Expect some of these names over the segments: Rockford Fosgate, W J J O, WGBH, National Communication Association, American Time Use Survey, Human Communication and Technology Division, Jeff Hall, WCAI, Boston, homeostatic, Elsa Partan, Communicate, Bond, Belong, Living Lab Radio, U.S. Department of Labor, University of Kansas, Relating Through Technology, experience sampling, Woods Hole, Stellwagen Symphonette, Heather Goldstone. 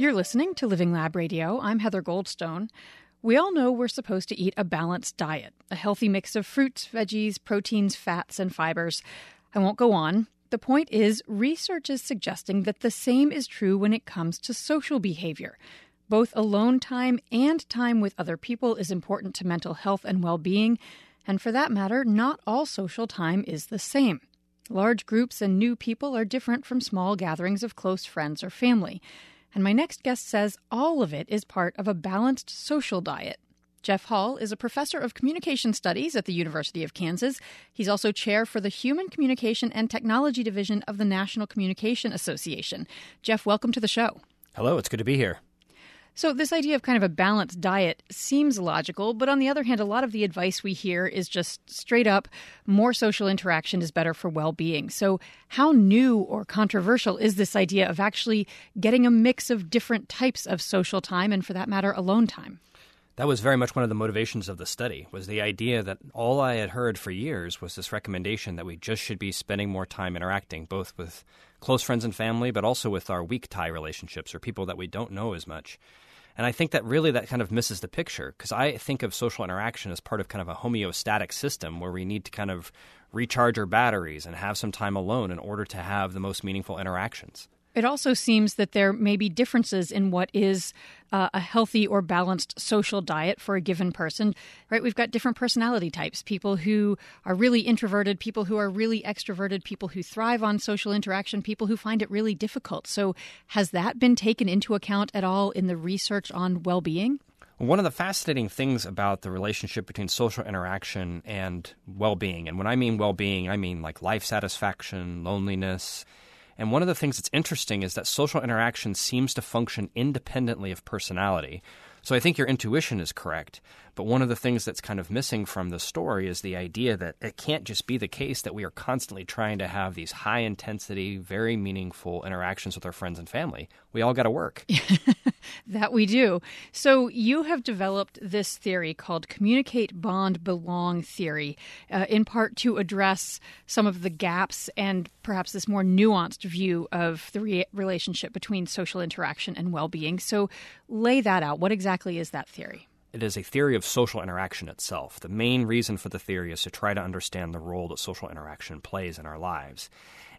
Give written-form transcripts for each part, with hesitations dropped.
You're listening to Living Lab Radio. I'm Heather Goldstone. We all know we're supposed to eat a balanced diet, a healthy mix of fruits, veggies, proteins, fats, and fibers. I won't go on. The point is, research is suggesting that the same is true when it comes to social behavior. Both alone time and time with other people is important to mental health and well-being, and for that matter, not all social time is the same. Large groups and new people are different from small gatherings of close friends or family. And my next guest says all of it is part of a balanced social diet. Jeff Hall is a professor of communication studies at the University of Kansas. He's also chair for the Human Communication and Technology Division of the National Communication Association. Jeff, welcome to the show. Hello, it's good to be here. So this idea of kind of a balanced diet seems logical, but on the other hand, a lot of the advice we hear is just straight up, more social interaction is better for well-being. So how new or controversial is this idea of actually getting a mix of different types of social time and, for that matter, alone time? That was very much one of the motivations of the study, was the idea that all I had heard for years was this recommendation that we just should be spending more time interacting, both with close friends and family, but also with our weak tie relationships or people that we don't know as much. And I think that really that kind of misses the picture, because I think of social interaction as part of kind of a homeostatic system where we need to kind of recharge our batteries and have some time alone in order to have the most meaningful interactions. It also seems that there may be differences in what is a healthy or balanced social diet for a given person, right? We've got different personality types, people who are really introverted, people who are really extroverted, people who thrive on social interaction, people who find it really difficult. So has that been taken into account at all in the research on well-being? One of the fascinating things about the relationship between social interaction and well-being, and when I mean well-being, I mean like life satisfaction, loneliness. And one of the things that's interesting is that social interaction seems to function independently of personality. So I think your intuition is correct. But one of the things that's kind of missing from the story is the idea that it can't just be the case that we are constantly trying to have these high-intensity, very meaningful interactions with our friends and family. We all got to work. That we do. So you have developed this theory called Communicate, Bond, Belong theory, in part to address some of the gaps and perhaps this more nuanced view of the relationship between social interaction and well-being. So lay that out. What exactly is that theory? It is a theory of social interaction itself. The main reason for the theory is to try to understand the role that social interaction plays in our lives.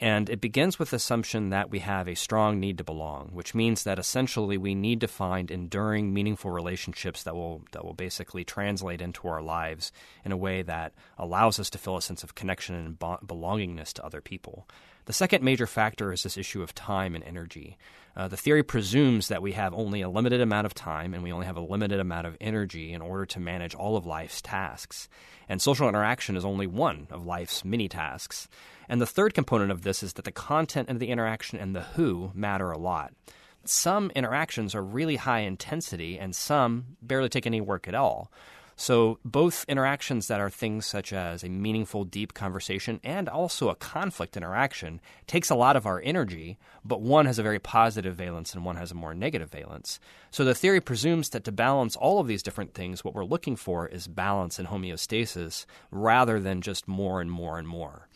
And it begins with the assumption that we have a strong need to belong, which means that essentially we need to find enduring, meaningful relationships that will basically translate into our lives in a way that allows us to feel a sense of connection and belongingness to other people. The second major factor is this issue of time and energy. The theory presumes that we have only a limited amount of time and we only have a limited amount of energy in order to manage all of life's tasks. And social interaction is only one of life's many tasks. And the third component of this is that the content of the interaction and the who matter a lot. Some interactions are really high intensity and some barely take any work at all. So both interactions that are things such as a meaningful, deep conversation and also a conflict interaction takes a lot of our energy, but one has a very positive valence and one has a more negative valence. So the theory presumes that to balance all of these different things, what we're looking for is balance and homeostasis rather than just more and more and more.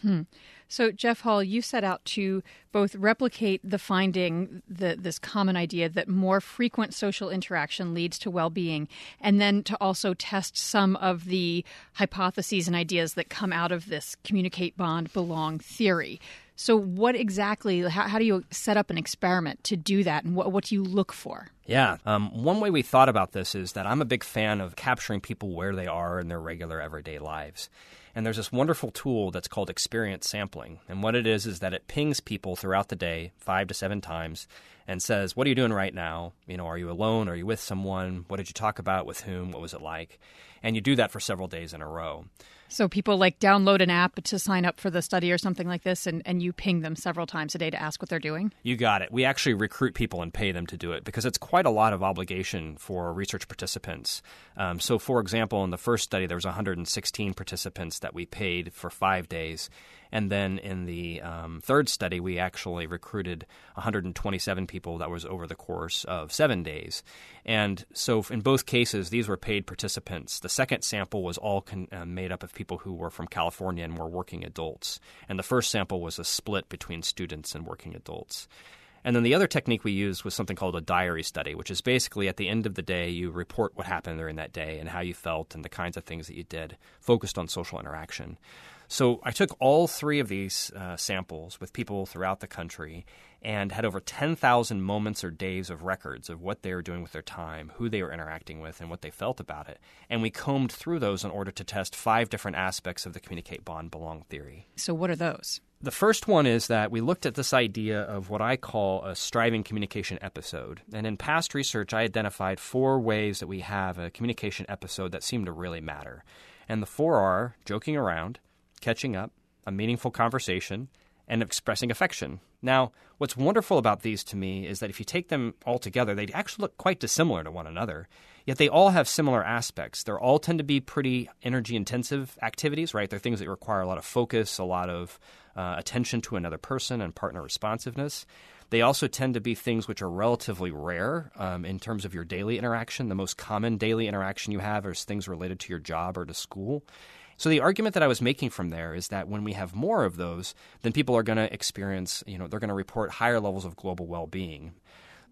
So, Jeff Hall, you set out to both replicate the finding, this common idea that more frequent social interaction leads to well-being, and then to also test some of the hypotheses and ideas that come out of this Communicate, Bond, Belong theory. So what exactly, how do you set up an experiment to do that, and what do you look for? Yeah. One way we thought about this is that I'm a big fan of capturing people where they are in their regular everyday lives. And there's this wonderful tool that's called experience sampling. And what it is that it pings people throughout the day 5 to 7 times and says, what are you doing right now? You know, are you alone? Are you with someone? What did you talk about? With whom? What was it like? And you do that for several days in a row. So people like download an app to sign up for the study or something like this, and you ping them several times a day to ask what they're doing? You got it. We actually recruit people and pay them to do it because it's quite a lot of obligation for research participants. So, for example, in the first study, there was 116 participants that we paid for 5 days. And then in the third study, we actually recruited 127 people. That was over the course of 7 days. And so in both cases, these were paid participants. The second sample was all made up of people who were from California and were working adults. And the first sample was a split between students and working adults. And then the other technique we used was something called a diary study, which is basically at the end of the day, you report what happened during that day and how you felt and the kinds of things that you did, focused on social interaction. So I took all three of these samples with people throughout the country and had over 10,000 moments or days of records of what they were doing with their time, who they were interacting with, and what they felt about it. And we combed through those in order to test 5 different aspects of the Communicate, Bond, Belong theory. So what are those? The first one is that we looked at this idea of what I call a striving communication episode. And in past research, I identified 4 ways that we have a communication episode that seemed to really matter. And the 4 are joking around, catching up, a meaningful conversation, and expressing affection. Now, what's wonderful about these to me is that if you take them all together, they actually look quite dissimilar to one another, yet they all have similar aspects. They all tend to be pretty energy-intensive activities, right? They're things that require a lot of focus, a lot of attention to another person and partner responsiveness. They also tend to be things which are relatively rare in terms of your daily interaction. The most common daily interaction you have is things related to your job or to school. So the argument that I was making from there is that when we have more of those, then people are going to experience, you know, they're going to report higher levels of global well-being.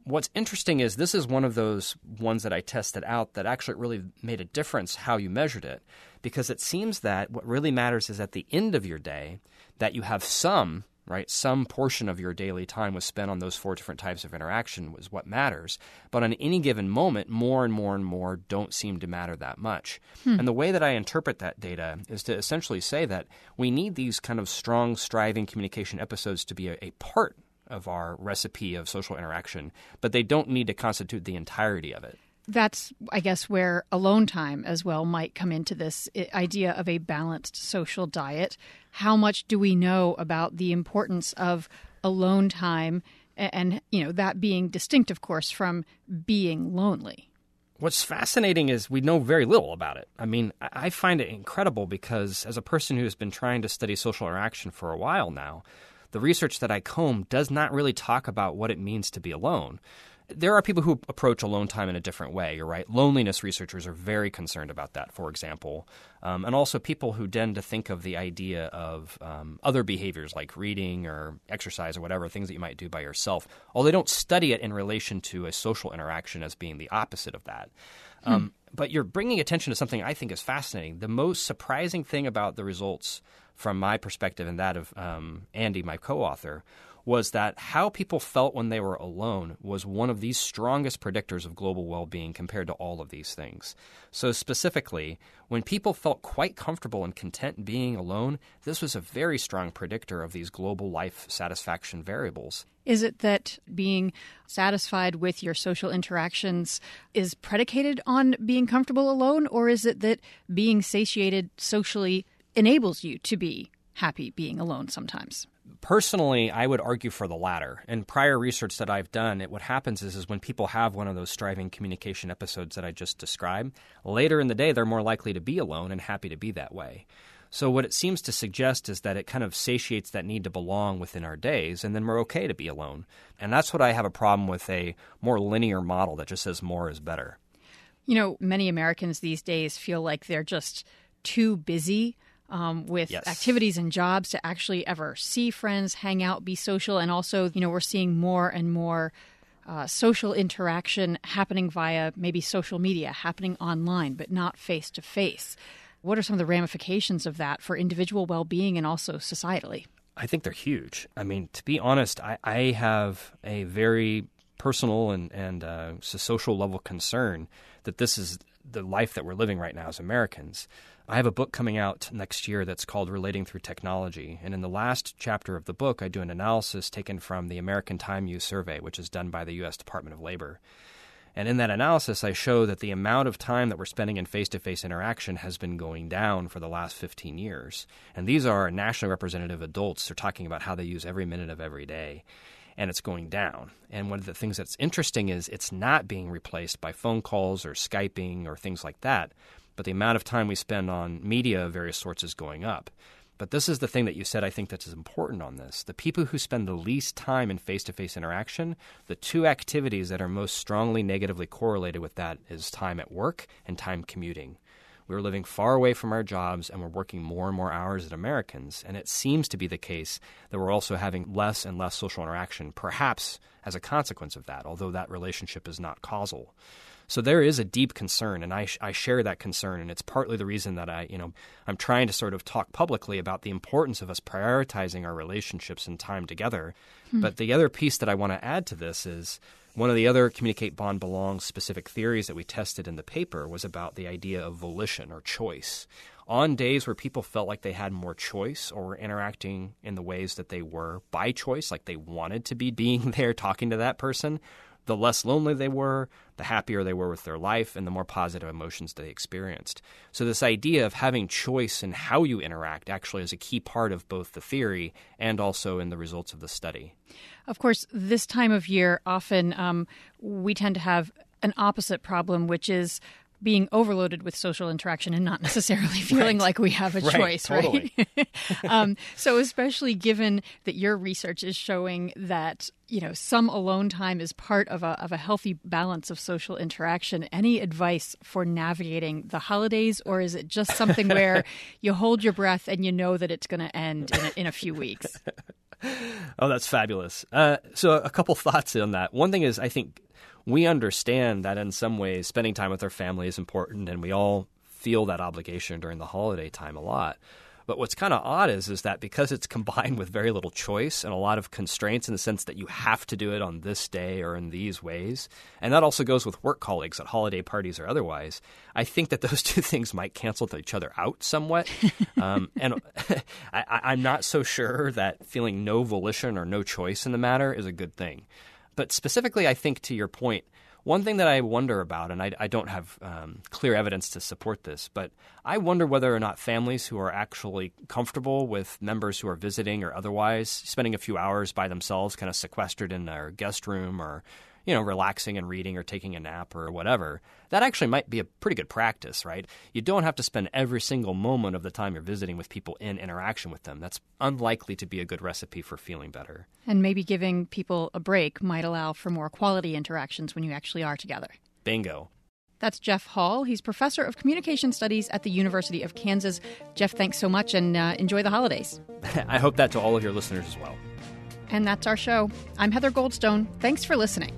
What's interesting is this is one of those ones that I tested out that actually really made a difference how you measured it, because it seems that what really matters is at the end of your day that you have some, right, some portion of your daily time was spent on those 4 different types of interaction was what matters. But on any given moment, more and more and more don't seem to matter that much. And the way that I interpret that data is to essentially say that we need these kind of strong, striving communication episodes to be a part of our recipe of social interaction, but they don't need to constitute the entirety of it. That's, I guess, where alone time as well might come into this idea of a balanced social diet. How much do we know about the importance of alone time and, you know, that being distinct, of course, from being lonely? What's fascinating is we know very little about it. I mean, I find it incredible because as a person who has been trying to study social interaction for a while now, the research that I comb does not really talk about what it means to be alone. There are people who approach alone time in a different way, you're right. Loneliness researchers are very concerned about that, for example. And also people who tend to think of the idea of other behaviors like reading or exercise or whatever, things that you might do by yourself. Although they don't study it in relation to a social interaction as being the opposite of that. But you're bringing attention to something I think is fascinating. The most surprising thing about the results from my perspective and that of Andy, my co-author, was that how people felt when they were alone was one of the strongest predictors of global well-being compared to all of these things. So specifically, when people felt quite comfortable and content being alone, this was a very strong predictor of these global life satisfaction variables. Is it that being satisfied with your social interactions is predicated on being comfortable alone, or is it that being satiated socially enables you to be happy being alone sometimes? Personally, I would argue for the latter. In prior research that I've done, what happens is when people have one of those striving communication episodes that I just described, later in the day, they're more likely to be alone and happy to be that way. So what it seems to suggest is that it kind of satiates that need to belong within our days, and then we're okay to be alone. And that's what I have a problem with, a more linear model that just says more is better. You know, many Americans these days feel like they're just too busy with activities and jobs to actually ever see friends, hang out, be social. And also, you know, we're seeing more and more social interaction happening via maybe social media, happening online, but not face to face. What are some of the ramifications of that for individual well-being and also societally? I think they're huge. I mean, to be honest, I have a very personal and social level concern that this is the life that we're living right now as Americans. I have a book coming out next year that's called Relating Through Technology. And in the last chapter of the book, I do an analysis taken from the American Time Use Survey, which is done by the U.S. Department of Labor. And in that analysis, I show that the amount of time that we're spending in face-to-face interaction has been going down for the last 15 years. And these are nationally representative adults. They're talking about how they use every minute of every day. And it's going down. And one of the things that's interesting is it's not being replaced by phone calls or Skyping or things like that. But the amount of time we spend on media of various sorts is going up. But this is the thing that you said I think that's important on this. The people who spend the least time in face-to-face interaction, the 2 activities that are most strongly negatively correlated with that is time at work and time commuting. We were living far away from our jobs and were working more and more hours than Americans. And it seems to be the case that we're also having less and less social interaction, perhaps as a consequence of that, although that relationship is not causal. So there is a deep concern, and I share that concern, and it's partly the reason that I'm trying to sort of talk publicly about the importance of us prioritizing our relationships and time together. Hmm. But the other piece that I want to add to this is one of the other Communicate, Bond, Belong specific theories that we tested in the paper was about the idea of volition or choice. On days where people felt like they had more choice or were interacting in the ways that they were by choice, like they wanted to be being there talking to that person, the less lonely they were, the happier they were with their life, and the more positive emotions they experienced. So this idea of having choice in how you interact actually is a key part of both the theory and also in the results of the study. Of course, this time of year, often we tend to have an opposite problem, which is being overloaded with social interaction and not necessarily feeling like we have a choice, totally. Right? So especially given that your research is showing that, you know, some alone time is part of a healthy balance of social interaction, any advice for navigating the holidays, or is it just something where you hold your breath and you know that it's going to end in a few weeks? Oh, that's fabulous. So a couple thoughts on that. One thing is I think we understand that in some ways spending time with our family is important, and we all feel that obligation during the holiday time a lot. But what's kind of odd is that because it's combined with very little choice and a lot of constraints in the sense that you have to do it on this day or in these ways, and that also goes with work colleagues at holiday parties or otherwise, I think that those two things might cancel each other out somewhat. And I'm not so sure that feeling no volition or no choice in the matter is a good thing. But specifically, I think to your point, one thing that I wonder about, and I don't have clear evidence to support this, but I wonder whether or not families who are actually comfortable with members who are visiting or otherwise spending a few hours by themselves kind of sequestered in their guest room or, you know, relaxing and reading or taking a nap or whatever, that actually might be a pretty good practice, right? You don't have to spend every single moment of the time you're visiting with people in interaction with them. That's unlikely to be a good recipe for feeling better. And maybe giving people a break might allow for more quality interactions when you actually are together. Bingo. That's Jeff Hall. He's professor of communication studies at the University of Kansas. Jeff, thanks so much, and enjoy the holidays. I hope that to all of your listeners as well. And that's our show. I'm Heather Goldstone. Thanks for listening.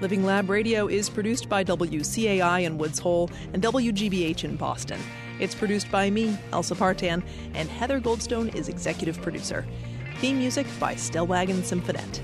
Living Lab Radio is produced by WCAI in Woods Hole and WGBH in Boston. It's produced by me, Elsa Partan, and Heather Goldstone is executive producer. Theme music by Stellwagen Symphonette.